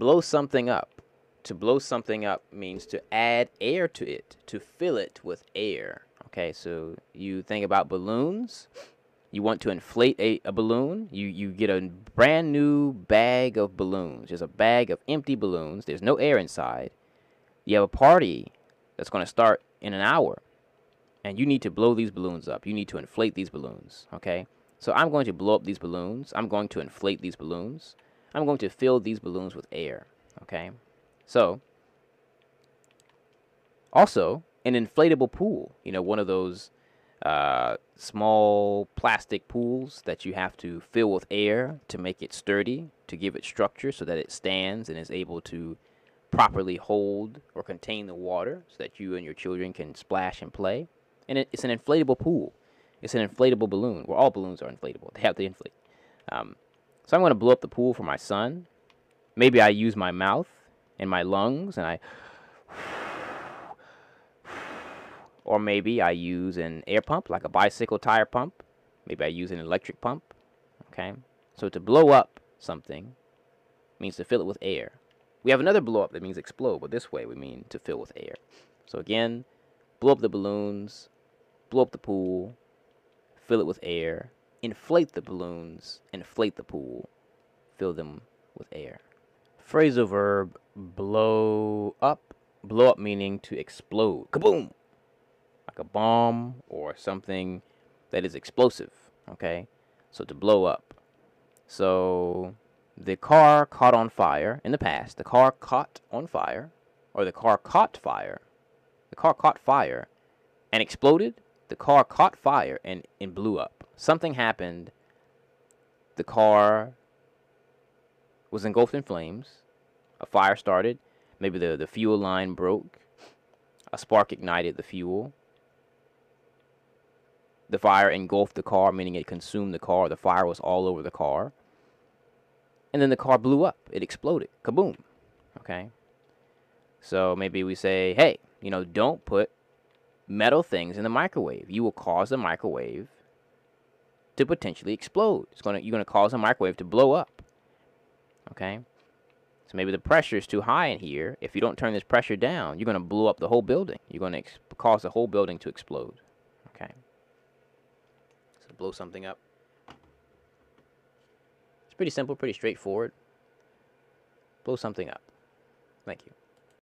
blow something up. To blow something up means to add air to it, to fill it with air. Okay, so you think about balloons. You want to inflate a balloon. You get a brand new bag of balloons. There's a bag of empty balloons. There's no air inside. You have a party that's going to start in an hour, and you need to blow these balloons up. You need to inflate these balloons, okay? So I'm going to blow up these balloons. I'm going to inflate these balloons. I'm going to fill these balloons with air, okay? So, also, an inflatable pool, you know, one of those small plastic pools that you have to fill with air to make it sturdy, to give it structure so that it stands and is able to properly hold or contain the water so that you and your children can splash and play. And it's an inflatable pool. It's an inflatable balloon. Well, all balloons are inflatable. They have to inflate. So I'm going to blow up the pool for my son. Maybe I use my mouth and my lungs, and or maybe I use an air pump, like a bicycle tire pump. Maybe I use an electric pump, okay? So to blow up something means to fill it with air. We have another blow up that means explode, but this way we mean to fill with air. So again, blow up the balloons, blow up the pool, fill it with air, inflate the balloons, inflate the pool, fill them with air. Phrasal verb, blow up. Blow up meaning to explode. Kaboom! Like a bomb or something that is explosive, okay? So to blow up. So the car caught on fire in the past. The car caught on fire, or the car caught fire. The car caught fire and exploded. The car caught fire and blew up. Something happened. The car was engulfed in flames. A fire started. Maybe the fuel line broke. A spark ignited the fuel. The fire engulfed the car, meaning it consumed the car. The fire was all over the car. And then the car blew up. It exploded. Kaboom. Okay? So maybe we say, hey, you know, don't put metal things in the microwave. You will cause the microwave to potentially explode. You're going to cause the microwave to blow up. Okay? So maybe the pressure is too high in here. If you don't turn this pressure down, you're going to blow up the whole building. You're going to cause the whole building to explode. Okay? Blow something up. It's pretty simple, pretty straightforward. Blow something up. Thank you.